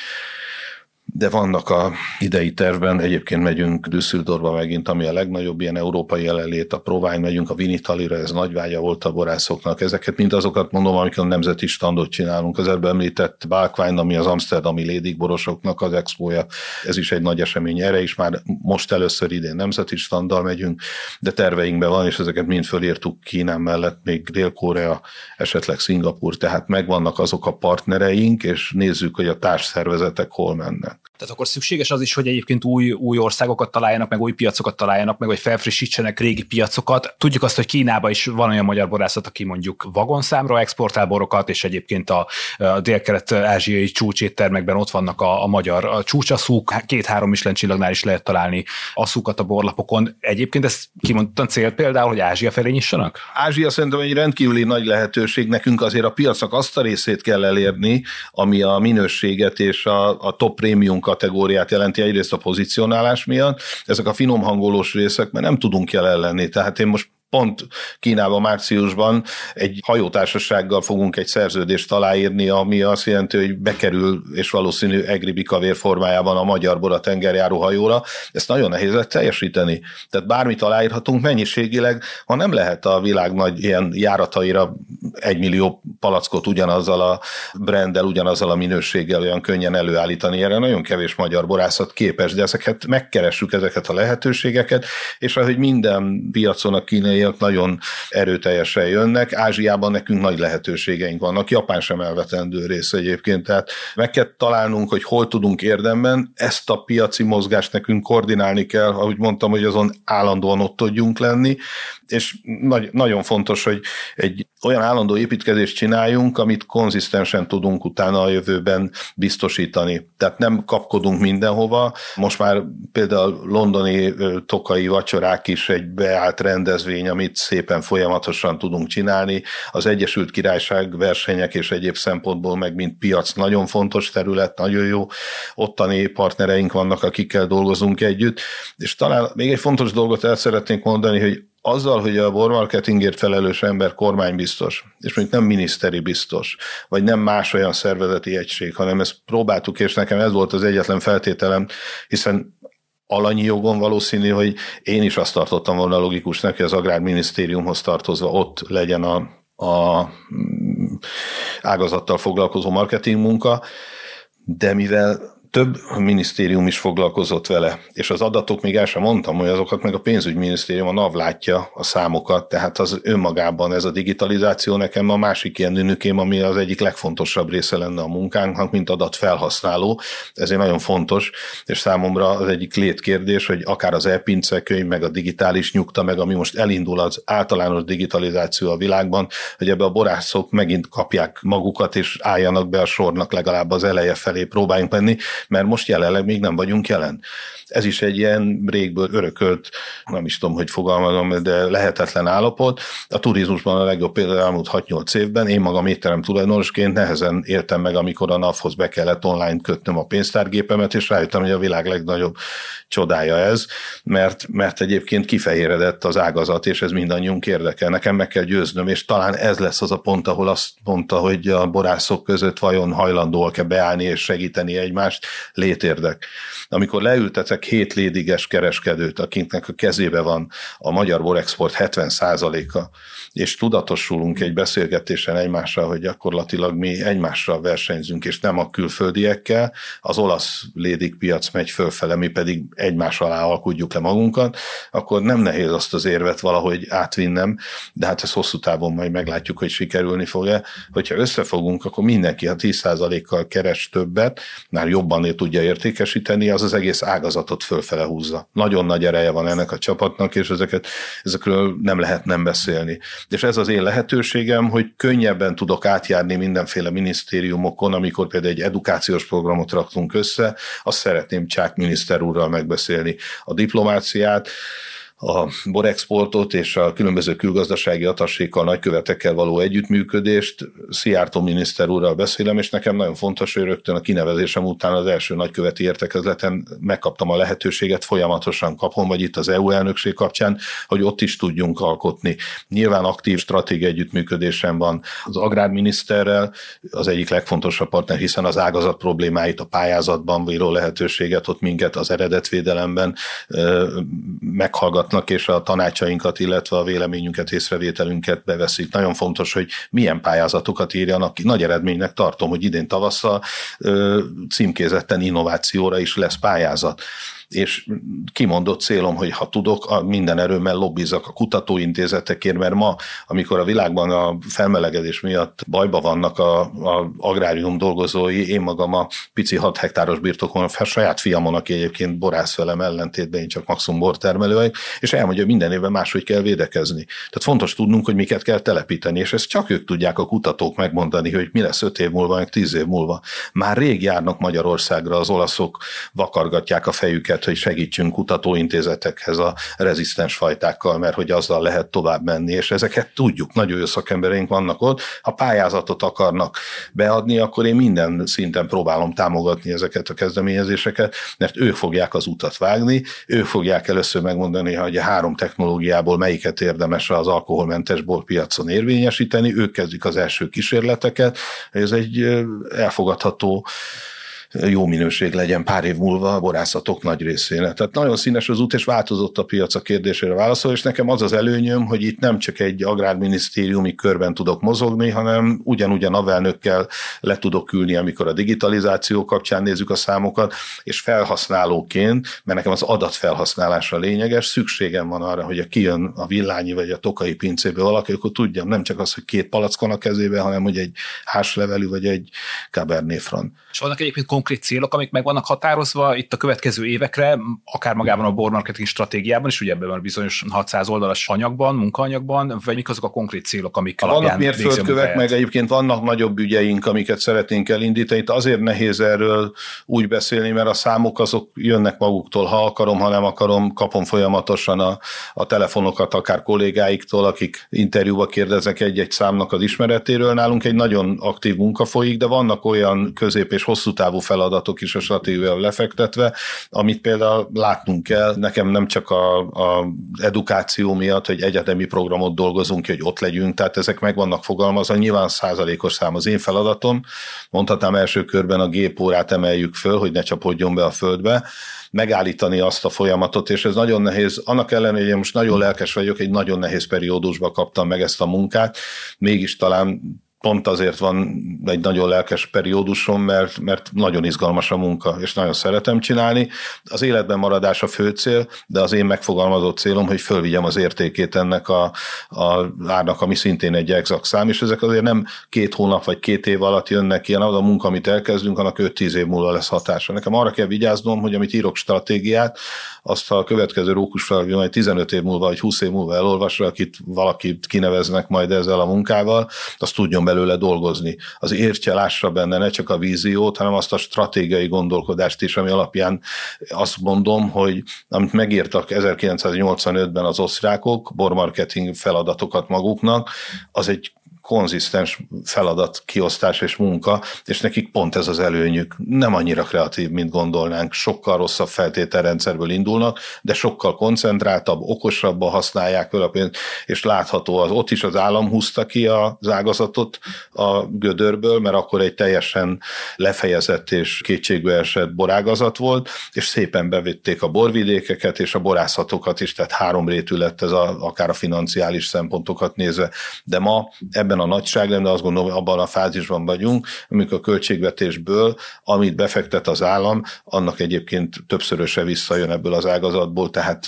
De vannak a idei tervben, egyébként megyünk Düsseldorfba megint, ami a legnagyobb ilyen európai jelenlét, a ProWein, megyünk a Vinitaliára, ez nagy vágya volt a borászoknak. Ezeket mind azokat mondom, amikor nemzeti standot csinálunk. Az előbb említett Balkwine, ami az amsterdami lédikborosoknak az expója, ez is egy nagy esemény, erre is már most először idén nemzeti standdal megyünk, de terveinkben van, és ezeket mind fölírtuk, Kínán mellett még Dél-Korea, esetleg Szingapúr, tehát megvannak azok a partnereink, és nézzük, hogy a társszervezetek hol mennek. Tehát akkor szükséges az is, hogy egyébként új országokat találjanak, meg új piacokat találjanak, meg vagy felfrissítsenek régi piacokat. Tudjuk azt, hogy Kínában is van olyan magyar borászat, aki mondjuk vagonszámra exportál borokat, és egyébként a délkelet-ázsiai csúcséttermekben ott vannak a magyar csúcsasszúk, 2-3 Michelin-csillagnál is lehet találni asszúkat a borlapokon. Egyébként ez kimondottan cél például, hogy Ázsia felé nyissanak? Ázsia szerintem egy rendkívüli nagy lehetőség, nekünk azért a piacnak azt a részét kell elérni, ami a minőséget és a top prémium kategóriát jelenti, egyrészt a pozícionálás miatt, ezek a finom hangolós részek, mert nem tudunk jelen lenni. Tehát én most pont Kínában márciusban egy hajótársasággal fogunk egy szerződést aláírni, ami azt jelenti, hogy bekerül, és valószínű egribikavér formájában a magyar bor a tengerjáró hajóra. Ezt nagyon nehéz lett teljesíteni. Tehát bármit aláírhatunk mennyiségileg, ha nem lehet a világ nagy ilyen járataira 1 millió palackot ugyanazzal a branddel, ugyanazzal a minőséggel olyan könnyen előállítani. Erre nagyon kevés magyar borászat képes, de ezeket megkeressük, ezeket a lehetőségeket, és ahogy minden piacon a kínai nagyon erőteljesen jönnek. Ázsiában nekünk nagy lehetőségeink vannak, Japán sem elvetendő rész egyébként, tehát meg kell találnunk, hogy hol tudunk érdemben, ezt a piaci mozgást nekünk koordinálni kell, ahogy mondtam, hogy azon állandóan ott tudjunk lenni, és nagyon fontos, hogy egy olyan állandó építkezést csináljunk, amit konzisztensen tudunk utána a jövőben biztosítani. Tehát nem kapkodunk mindenhova. Most már például londoni tokai vacsorák is egy beállt rendezvény, amit szépen folyamatosan tudunk csinálni. Az Egyesült Királyság versenyek és egyéb szempontból meg mint piac nagyon fontos terület, nagyon jó. Ottani partnereink vannak, akikkel dolgozunk együtt. És talán még egy fontos dolgot el szeretnénk mondani, hogy azzal, hogy a bormarketingért felelős ember kormánybiztos, és mondjuk nem miniszteri biztos, vagy nem más olyan szervezeti egység, hanem ezt próbáltuk, és nekem ez volt az egyetlen feltételem, hiszen alanyi jogon valószínű, hogy én is azt tartottam volna logikusnak, hogy az Agrárminisztériumhoz tartozva ott legyen a ágazattal foglalkozó marketing munka, de mivel több minisztérium is foglalkozott vele, és az adatok, még el sem mondtam, hogy azokat meg a pénzügyminisztérium, a NAV látja a számokat, tehát az önmagában ez a digitalizáció nekem a másik ilyen nünükém, ami az egyik legfontosabb része lenne a munkánknak, mint adatfelhasználó, ezért nagyon fontos, és számomra az egyik létkérdés, hogy akár az e-pince könyv, meg a digitális nyugta, meg ami most elindul az általános digitalizáció a világban, hogy ebbe a borászok megint kapják magukat, és álljanak be a sornak, legalább az eleje felé próbáljunk menni, mert most jelenleg még nem vagyunk jelen. Ez is egy ilyen régből örökölt, nem is tudom, hogy fogalmazom, de lehetetlen állapot. A turizmusban a legjobb például elmúlt 6-8 évben, én magam étterem tulajdonosként nehezen éltem meg, amikor a NAV-hoz be kellett online kötnöm a pénztárgépemet, és rájöttem, hogy a világ legnagyobb csodája ez, mert egyébként kifehéredett az ágazat, és ez mindannyiunk érdekel. Nekem meg kell győznöm, és talán ez lesz az a pont, ahol azt mondta, hogy a borászok között vajon hajlandóak-e beállni és segíteni egymást, létérdek. Amikor leültetek 7 lédiges kereskedőt, akinek a kezébe van a magyar borexport 70%-a, és tudatosulunk egy beszélgetésen egymással, hogy gyakorlatilag mi egymással versenyzünk, és nem a külföldiekkel, az olasz lédig piac megy fölfele, mi pedig egymás alá alkudjuk le magunkat, akkor nem nehéz azt az érvet valahogy átvinnem, de hát ezt hosszú távon majd meglátjuk, hogy sikerülni fog-e. Hogyha összefogunk, akkor mindenki, ha 10%-kal keres többet, már jobban tudja értékesíteni, az egész ágazatot fölfele húzza. Nagyon nagy ereje van ennek a csapatnak, és ezekről nem lehet nem beszélni. És ez az én lehetőségem, hogy könnyebben tudok átjárni mindenféle minisztériumokon, amikor például egy edukációs programot raktunk össze, azt szeretném Csák miniszter úrral megbeszélni, a diplomáciát, a borexportot és a különböző külgazdasági atassékkal, nagykövetekkel való együttműködést. Szijjártó miniszter úrral beszélem, és nekem nagyon fontos, hogy rögtön a kinevezésem után az első nagyköveti értekezleten megkaptam a lehetőséget, folyamatosan kapom, vagy itt az EU elnökség kapcsán, hogy ott is tudjunk alkotni. Nyilván aktív stratégiai együttműködésem van az agrárminiszterrel, az egyik legfontosabb partner, hiszen az ágazat problémáit a pályázatban víró lehetőséget ott minket az eredetvédelemben meghallgat, és a tanácsainkat, illetve a véleményünket, észrevételünket beveszik. Nagyon fontos, hogy milyen pályázatokat írjanak ki. Nagy eredménynek tartom, hogy idén tavasszal címkézetten innovációra is lesz pályázat. És kimondott célom, hogy ha tudok, minden erőmmel lobbizak a kutatóintézetekért, mert ma, amikor a világban a felmelegedés miatt bajba vannak a agrárium dolgozói, én magam a pici 6 hektáros birtokon, a saját fiamon, aki egyébként borász velem ellentétben, én csak maximum bortermelő vagyok, és elmondja, hogy minden évben máshogy kell védekezni. Tehát fontos tudnunk, hogy miket kell telepíteni, és ezt csak ők tudják, a kutatók megmondani, hogy mi lesz 5 év múlva, meg 10 év múlva. Már rég járnak Magyarországra, az olaszok vakargatják a fejüket, hogy segítsünk kutatóintézetekhez a rezisztens fajtákkal, mert hogy azzal lehet tovább menni, és ezeket tudjuk, nagyon jó szakembereink vannak ott. Ha pályázatot akarnak beadni, akkor én minden szinten próbálom támogatni ezeket a kezdeményezéseket, mert ők fogják az utat vágni, ők fogják először megmondani, hogy a 3 technológiából melyiket érdemes az alkoholmentes borpiacon érvényesíteni, ők kezdik az első kísérleteket, ez egy elfogadható jó minőség legyen pár év múlva a borászatok nagy részének. Tehát nagyon színes az út, és változott a piac a kérdésére válaszol, és nekem az az előnyöm, hogy itt nem csak egy agrárminisztériumi körben tudok mozogni, hanem ugyanúgy a navelnökkel le tudok ülni, amikor a digitalizáció kapcsán nézzük a számokat, és felhasználóként, mert nekem az adatfelhasználásra lényeges, szükségem van arra, hogy ha kijön a villányi vagy a tokai pincéből valaki, akkor tudjam, nem csak az, hogy 2 palackon a kezébe, hanem hogy egy házlevelű vagy egy cabernet franc. És vannak egyébként konkrét célok, amik meg vannak határozva itt a következő évekre, akár magában a bormarketing stratégiában, és ugye ebben van bizonyos 600 oldalas anyagban, munkaanyagban, vagy mik azok a konkrét célok, amik alapján vannak mérföldkövek, meg egyébként vannak nagyobb ügyeink, amiket szeretnénk elindítani. Itt azért nehéz erről úgy beszélni, mert a számok azok jönnek maguktól, ha akarom, ha nem akarom, kapom folyamatosan a telefonokat, akár kollégáiktól, akik interjúba kérdeznek egy-egy számnak az ismeretéről. Nálunk egy nagyon aktív munka folyik, de vannak olyan közép- és hosszú távú feladatok is a stratégiával lefektetve, amit például látnunk kell. Nekem nem csak az edukáció miatt, hogy egyetemi programot dolgozunk ki, hogy ott legyünk, tehát ezek meg vannak fogalmazva, nyilván százalékos szám az én feladatom. Mondhatnám első körben a gépórát emeljük föl, hogy ne csapodjon be a földbe, megállítani azt a folyamatot, és ez nagyon nehéz. Annak ellenére, hogy én most nagyon lelkes vagyok, egy nagyon nehéz periódusba kaptam meg ezt a munkát, mégis talán pont azért van egy nagyon lelkes periódusom, mert nagyon izgalmas a munka, és nagyon szeretem csinálni. Az életben maradás a fő cél, de az én megfogalmazott célom, hogy fölvigyem az értékét ennek a árnak, ami szintén egy exakt szám, és ezek azért nem 2 hónap vagy 2 év alatt jönnek ki, hanem az a munka, amit elkezdünk, annak 5-10 év múlva lesz hatása. Nekem arra kell vigyáznom, hogy amit írok stratégiát, azt a következő Rókusfalvy majd 15 év múlva vagy 20 év múlva elolvasra, akit valakit kineveznek majd ezzel a munkával, azt tudjon belőle dolgozni. Az értse, lássa benne ne csak a víziót, hanem azt a stratégiai gondolkodást is, ami alapján azt mondom, hogy amit megírtak 1985-ben az osztrákok, bormarketing feladatokat maguknak, az egy konzisztens feladat, kiosztás és munka, és nekik pont ez az előnyük. Nem annyira kreatív, mint gondolnánk, sokkal rosszabb feltételrendszerből indulnak, de sokkal koncentráltabb, okosabban használják föl a pénzt, és látható az, ott is az állam húzta ki az ágazatot a gödörből, mert akkor egy teljesen lefejezett és kétségbeesett borágazat volt, és szépen bevitték a borvidékeket és a borászatokat is, tehát 3 rétű lett ez akár a financiális szempontokat nézve, de ma ebben a nagyságrend, de azt gondolom, hogy abban a fázisban vagyunk, amikor a költségvetésből, amit befektet az állam, annak egyébként többszöröse visszajön ebből az ágazatból, tehát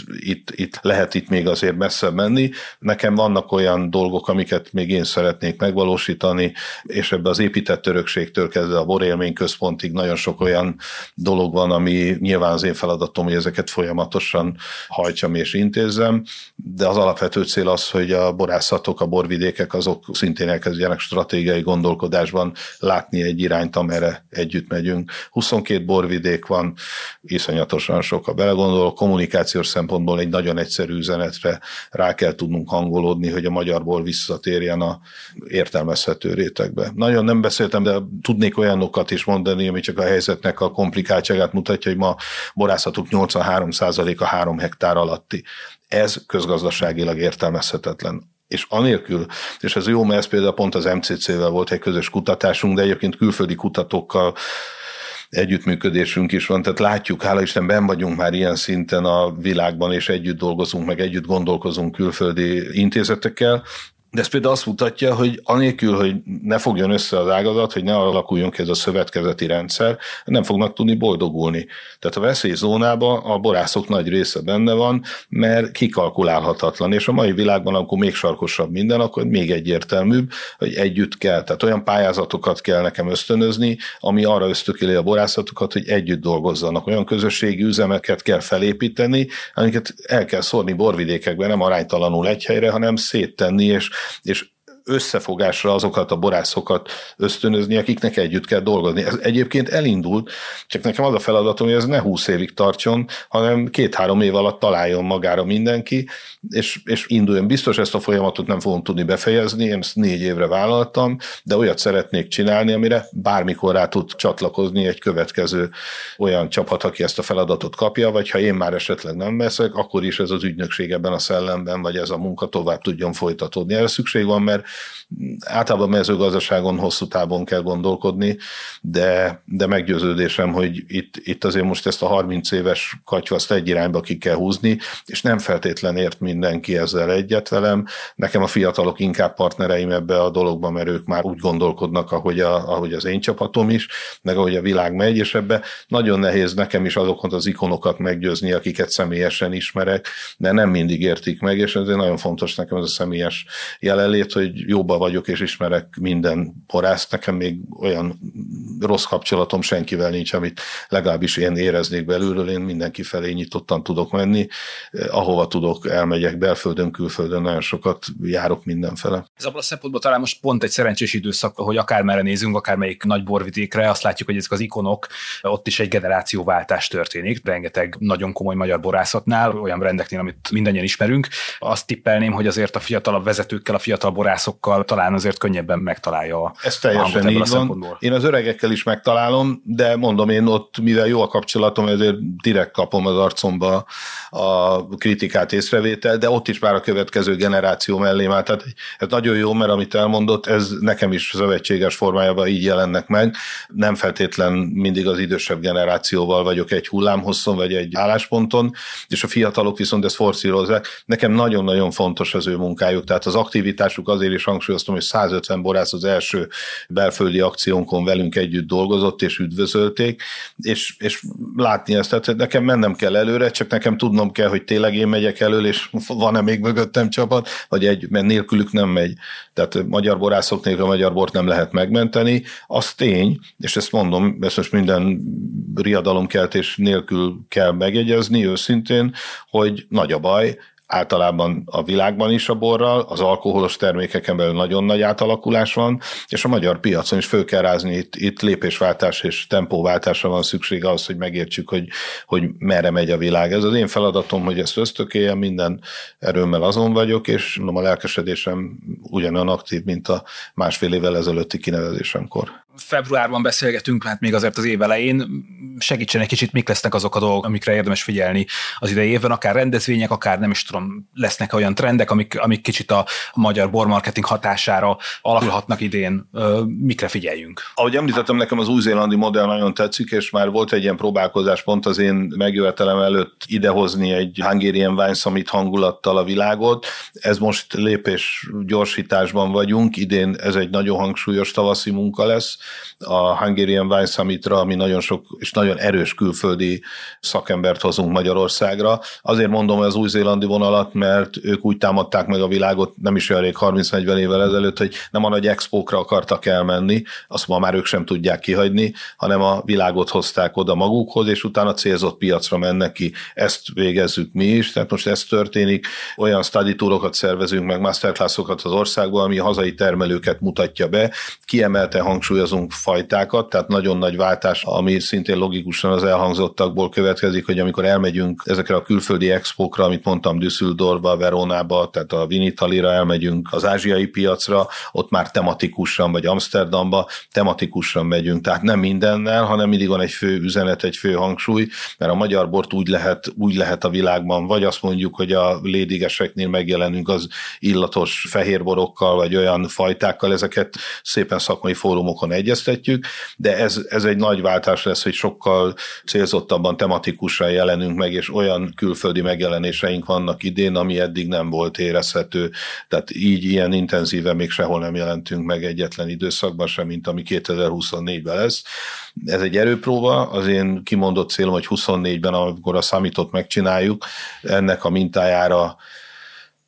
itt lehet itt még azért messzebb menni. Nekem vannak olyan dolgok, amiket még én szeretnék megvalósítani, és ebbe az épített örökségtől kezdve a borélményközpontig nagyon sok olyan dolog van, ami nyilván az én feladatom, hogy ezeket folyamatosan hajtsam és intézzem, de az alapvető cél az, hogy a borászatok, a borvidékek azok szintén elkezdjenek stratégiai gondolkodásban látni egy irányt, amerre együtt megyünk. 22 borvidék van, iszonyatosan sok a belegondoló, kommunikációs szempontból egy nagyon egyszerű üzenetre rá kell tudnunk hangolódni, hogy a magyarból visszatérjen a értelmezhető rétegbe. Nagyon nem beszéltem, de tudnék olyanokat is mondani, ami csak a helyzetnek a komplikáltságát mutatja, hogy ma borászatuk 83%-a 3 hektár alatti. Ez közgazdaságilag értelmezhetetlen. És anélkül, és ez jó, mert ez például pont az MCC-vel volt egy közös kutatásunk, de egyébként külföldi kutatókkal együttműködésünk is van, tehát látjuk, hála Isten, benn vagyunk már ilyen szinten a világban, és együtt dolgozunk, meg együtt gondolkozunk külföldi intézetekkel. De ez például azt mutatja, hogy anélkül, hogy ne fogjon össze az ágazat, hogy ne alakuljon ki ez a szövetkezeti rendszer, nem fognak tudni boldogulni. Tehát a veszélyzónában a borászok nagy része benne van, mert kikalkulálhatatlan, és a mai világban, akkor még sarkosabb minden, akkor még egyértelműbb, hogy együtt kell. Tehát olyan pályázatokat kell nekem ösztönözni, ami arra ösztökéli a borászatokat, hogy együtt dolgozzanak. Olyan közösségi üzemeket kell felépíteni, amiket el kell szórni borvidékekben, nem aránytalanul egy helyre, hanem széttenni, és összefogásra azokat a borászokat ösztönözni, akiknek együtt kell dolgozni. Ez egyébként elindult, csak nekem az a feladatom, hogy ez ne 20 évig tartson, hanem 2-3 év alatt találjon magára mindenki, és induljon. Biztos ezt a folyamatot nem fogom tudni befejezni, én ezt 4 évre vállaltam, de olyat szeretnék csinálni, amire bármikor rá tud csatlakozni egy következő olyan csapat, aki ezt a feladatot kapja, vagy ha én már esetleg nem veszek, akkor is ez az ügynökség ebben a szellemben, vagy ez a munka tovább tudjon folytatódni. Erre szükség van, mert általában mezőgazdaságon hosszú távon kell gondolkodni, de meggyőződésem, hogy itt azért most ezt a 30 éves katyvaszt egy irányba ki kell húzni, és nem feltétlen ért mindenki ezzel egyet velem. Nekem a fiatalok inkább partnereim ebbe a dologba, mert ők már úgy gondolkodnak, ahogy az én csapatom is, meg ahogy a világ megy, és ebbe nagyon nehéz nekem is azokat az ikonokat meggyőzni, akiket személyesen ismerek, de nem mindig értik meg, és ezért nagyon fontos nekem ez a személyes jelenlét, hogy jóban vagyok, és ismerek minden borászt. Nekem még olyan rossz kapcsolatom senkivel nincs, amit legalábbis én éreznék belülről. Én mindenki felé nyitottan tudok menni. Ahova tudok, elmegyek belföldön, külföldön, nagyon sokat járok mindenfele. Ez abban a szempontból talán most pont egy szerencsés időszak, hogy akármerre nézünk, akármelyik nagy borvidékre, azt látjuk, hogy ezek az ikonok, ott is egy generációváltás történik. Rengeteg nagyon komoly magyar borászatnál, olyan rendeknél, amit mindannyian ismerünk. Azt tippelném, hogy azért a fiatalabb vezetőkkel, a fiatal borászokkal talán azért könnyebben megtalálja a hangot ebből a szempontból. Én az öregekkel is megtalálom, de mondom, én ott, mivel jó a kapcsolatom, ezért direkt kapom az arcomba a kritikát, észrevétel, de ott is már a következő generáció mellé már. Tehát ez nagyon jó, mert amit elmondott, ez nekem is szövetséges formájában így jelennek meg. Nem feltétlen mindig az idősebb generációval vagyok egy hullámhosszon, vagy egy állásponton, és a fiatalok viszont ezt forszírozzák. Nekem nagyon-nagyon fontos az ő munkájuk, tehát az aktivitásuk, azért is hangsúlyoztam, hogy 150 borász az első belföldi akciónkon velünk együtt dolgozott, és üdvözölték, és látni ezt, tehát nekem mennem kell előre, csak nekem tudnom kell, hogy tényleg én megyek elől, és van-e még mögöttem csapat, vagy egy, mert nélkülük nem megy. Tehát magyar borászok nélkül a magyar bort nem lehet megmenteni. Az tény, és ezt mondom, ezt most minden riadalomkeltés nélkül kell megjegyezni őszintén, hogy nagy a baj, általában a világban is a borral, az alkoholos termékeken belül nagyon nagy átalakulás van, és a magyar piacon is föl kell rázni, itt lépésváltás és tempóváltásra van szüksége ahhoz, hogy megértsük, hogy merre megy a világ. Ez az én feladatom, hogy ezt ösztökéljem, minden erőmmel azon vagyok, és a lelkesedésem ugyanolyan aktív, mint a másfél évvel ezelőtti kinevezésemkor. Februárban beszélgetünk, hát még azért az év elején. Segítsen egy kicsit, mik lesznek azok a dolgok, amikre érdemes figyelni az idei évben, akár rendezvények, akár nem is tudom, lesznek olyan trendek, amik kicsit a magyar bormarketing hatására alakulhatnak idén. Mikre figyeljünk? Ahogy említettem, nekem az új-zélandi modell nagyon tetszik, és már volt egy ilyen próbálkozás pont az én megjövetelem előtt idehozni egy Hungarian Wine Summit hangulattal a világot. Ez most lépés gyorsításban vagyunk, idén ez egy nagyon hangsúlyos tavaszi munka lesz. A Hungarian Wine Summitra, ami nagyon sok és nagyon erős külföldi szakembert hozunk Magyarországra. Azért mondom az új-zélandi vonalat, mert ők úgy támadták meg a világot, nem is olyan rég, 30-40 évvel ezelőtt, hogy nem a nagy expókra akartak elmenni, azt ma már ők sem tudják kihagyni, hanem a világot hozták oda magukhoz, és utána célzott piacra mennek ki. Ezt végezzük mi is, tehát most ez történik. Olyan study túrokat szervezünk meg, masterclassokat az országban, ami a hazai termelőket mutatja be, kiemelten hangsúlyozunk fajtákat, tehát nagyon nagy váltás, ami szintén logikusan az elhangzottakból következik, hogy amikor elmegyünk ezekre a külföldi expókra, amit mondtam, Düsseldorfba, Verónába, tehát a Vinitalia-ra elmegyünk az ázsiai piacra, ott már tematikusan, vagy Amsterdamba tematikusan megyünk, tehát nem mindennel, hanem mindig van egy fő üzenet, egy fő hangsúly, mert a magyar bort úgy lehet a világban, vagy azt mondjuk, hogy a lédigeseknél megjelenünk az illatos fehérborokkal, vagy olyan fajtákkal, ezeket szépen szakmai fórumokon egyeztetjük, de ez egy nagy váltás lesz, hogy sokkal célzottabban, tematikusan jelenünk meg, és olyan külföldi megjelenéseink vannak idén, ami eddig nem volt érezhető. Tehát így ilyen intenzíven még sehol nem jelentünk meg egyetlen időszakban sem, mint ami 2024-ben lesz. Ez egy erőpróba, az én kimondott célom, hogy 24-ben, amikor a summitot megcsináljuk, ennek a mintájára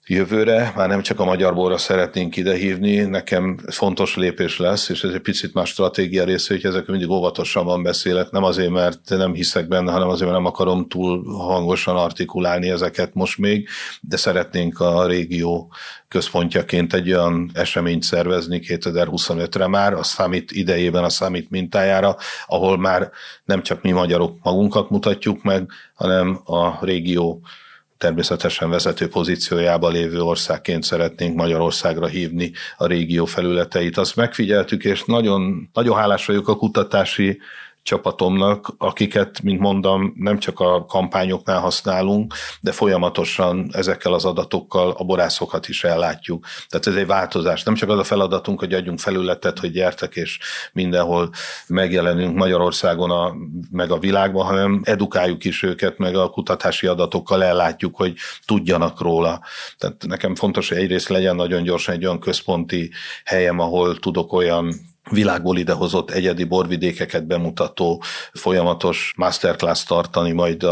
jövőre, már nem csak a magyar borra szeretnénk idehívni, nekem fontos lépés lesz, és ez egy picit más stratégia része, hogy ezek mindig óvatosabban beszélek, nem azért, mert nem hiszek benne, hanem azért, mert nem akarom túl hangosan artikulálni ezeket most még, de szeretnénk a régió központjaként egy olyan eseményt szervezni 2025-re már, a Summit idejében, a Summit mintájára, ahol már nem csak mi magyarok magunkat mutatjuk meg, hanem a régió természetesen vezető pozíciójában lévő országként szeretnénk Magyarországra hívni a régió felületeit. Azt megfigyeltük, és nagyon, nagyon hálás vagyok a kutatási csapatomnak, akiket, mint mondom, nem csak a kampányoknál használunk, de folyamatosan ezekkel az adatokkal a borászokat is ellátjuk. Tehát ez egy változás. Nem csak az a feladatunk, hogy adjunk felületet, hogy gyertek, és mindenhol megjelenünk Magyarországon, meg a világban, hanem edukáljuk is őket, meg a kutatási adatokkal ellátjuk, hogy tudjanak róla. Tehát nekem fontos, hogy egyrészt legyen nagyon gyorsan egy olyan központi helyem, ahol tudok olyan világból idehozott egyedi borvidékeket bemutató, folyamatos masterclass tartani majd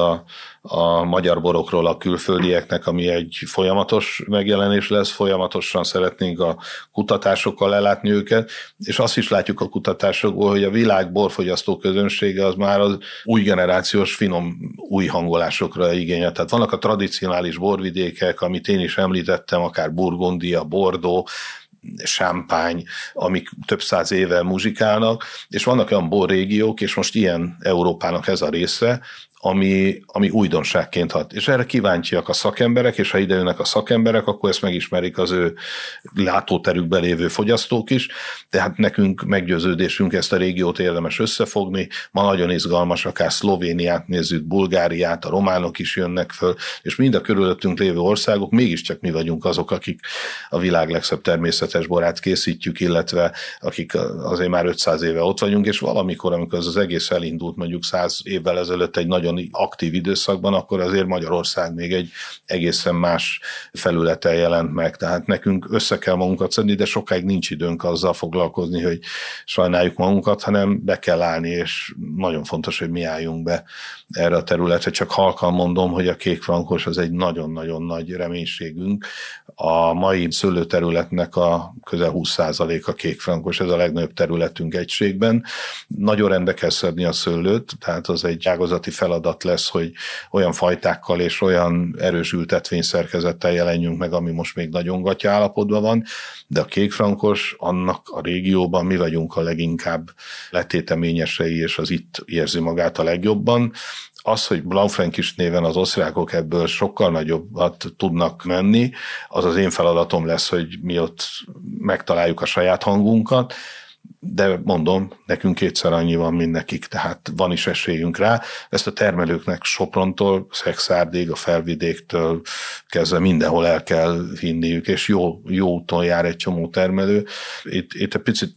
a magyar borokról a külföldieknek, ami egy folyamatos megjelenés lesz, folyamatosan szeretnénk a kutatásokkal ellátni őket, és azt is látjuk a kutatásokból, hogy a világ borfogyasztó közönsége az már az új generációs finom új hangolásokra igényel. Tehát vannak a tradicionális borvidékek, amit én is említettem, akár Burgundia, Bordeaux, Champagne, amik több száz éve muzsikálnak, és vannak olyan borrégiók, és most ilyen Európának ez a része, ami újdonságként hat. És erre kíváncsiak a szakemberek, és ha ide jönnek a szakemberek, akkor ezt megismerik az ő látóterükben lévő fogyasztók is, tehát nekünk meggyőződésünk, ezt a régiót érdemes összefogni, ma nagyon izgalmas, akár Szlovéniát nézzük, Bulgáriát, a románok is jönnek föl, és mind a körülöttünk lévő országok, mégiscsak mi vagyunk azok, akik a világ legszebb természetes borát készítjük, illetve akik azért már 500 éve ott vagyunk, és valamikor, amikor az egész elindult, mondjuk 100 évvel ezelőtt egy nagyon aktív időszakban, akkor azért Magyarország még egy egészen más felületen jelent meg. Tehát nekünk össze kell magunkat szedni, de sokáig nincs időnk azzal foglalkozni, hogy sajnáljuk magunkat, hanem be kell állni, és nagyon fontos, hogy mi álljunk be erre a területre. Csak halkan mondom, hogy a kékfrankos az egy nagyon-nagyon nagy reménységünk. A mai szőlőterületnek a közel 20%-a kékfrankos, ez a legnagyobb területünk egységben. Nagyon rendbe kell szedni a szőlőt, tehát az egy ágazati feladat lesz, hogy olyan fajtákkal és olyan erős ültetvényszerkezettel jelenjünk meg, ami most még nagyon gatya állapotban van, de a kékfrankos, annak a régióban mi vagyunk a leginkább letéteményesei, és az itt érzi magát a legjobban. Az, hogy Blaufränkisch néven az osztrákok ebből sokkal nagyobbat tudnak menni, az az én feladatom lesz, hogy mi ott megtaláljuk a saját hangunkat, de mondom, nekünk kétszer annyi van, mint nekik, tehát van is esélyünk rá. Ezt a termelőknek Soprontól, Szexárdig, a Felvidéktől kezdve mindenhol el kell hinniük, és jó úton jár egy csomó termelő. Itt egy picit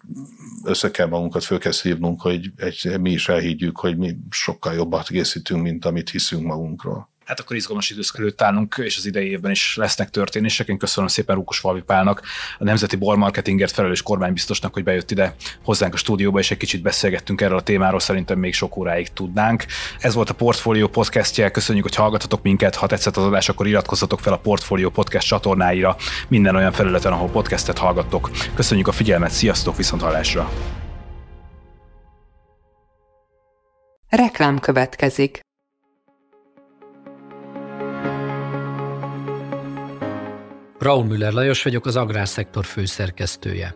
össze kell magunkat, föl kell szívnunk, hogy mi is elhiggyük, hogy mi sokkal jobbat készítünk, mint amit hiszünk magunkról. Hát akkor izgalmas időszak előtt állunk, és az idei évben is lesznek történések. Én köszönöm szépen Rókusfalvy Pálnak, a nemzeti bormarketingért felelős kormánybiztosnak, hogy bejött ide hozzánk a stúdióba, és egy kicsit beszélgettünk erről a témáról, szerintem még sok óráig tudnánk. Ez volt a Portfolio podcastje, köszönjük, hogy hallgatatok minket, ha tetszett az adás, akkor iratkozzatok fel a Portfolio podcast csatornáira, minden olyan felületen, ahol podcastet hallgattok. Köszönjük a figyelmet, sziasztok, viszonthallásra! Reklám következik. Braunmüller Lajos vagyok, az Agrárszektor főszerkesztője.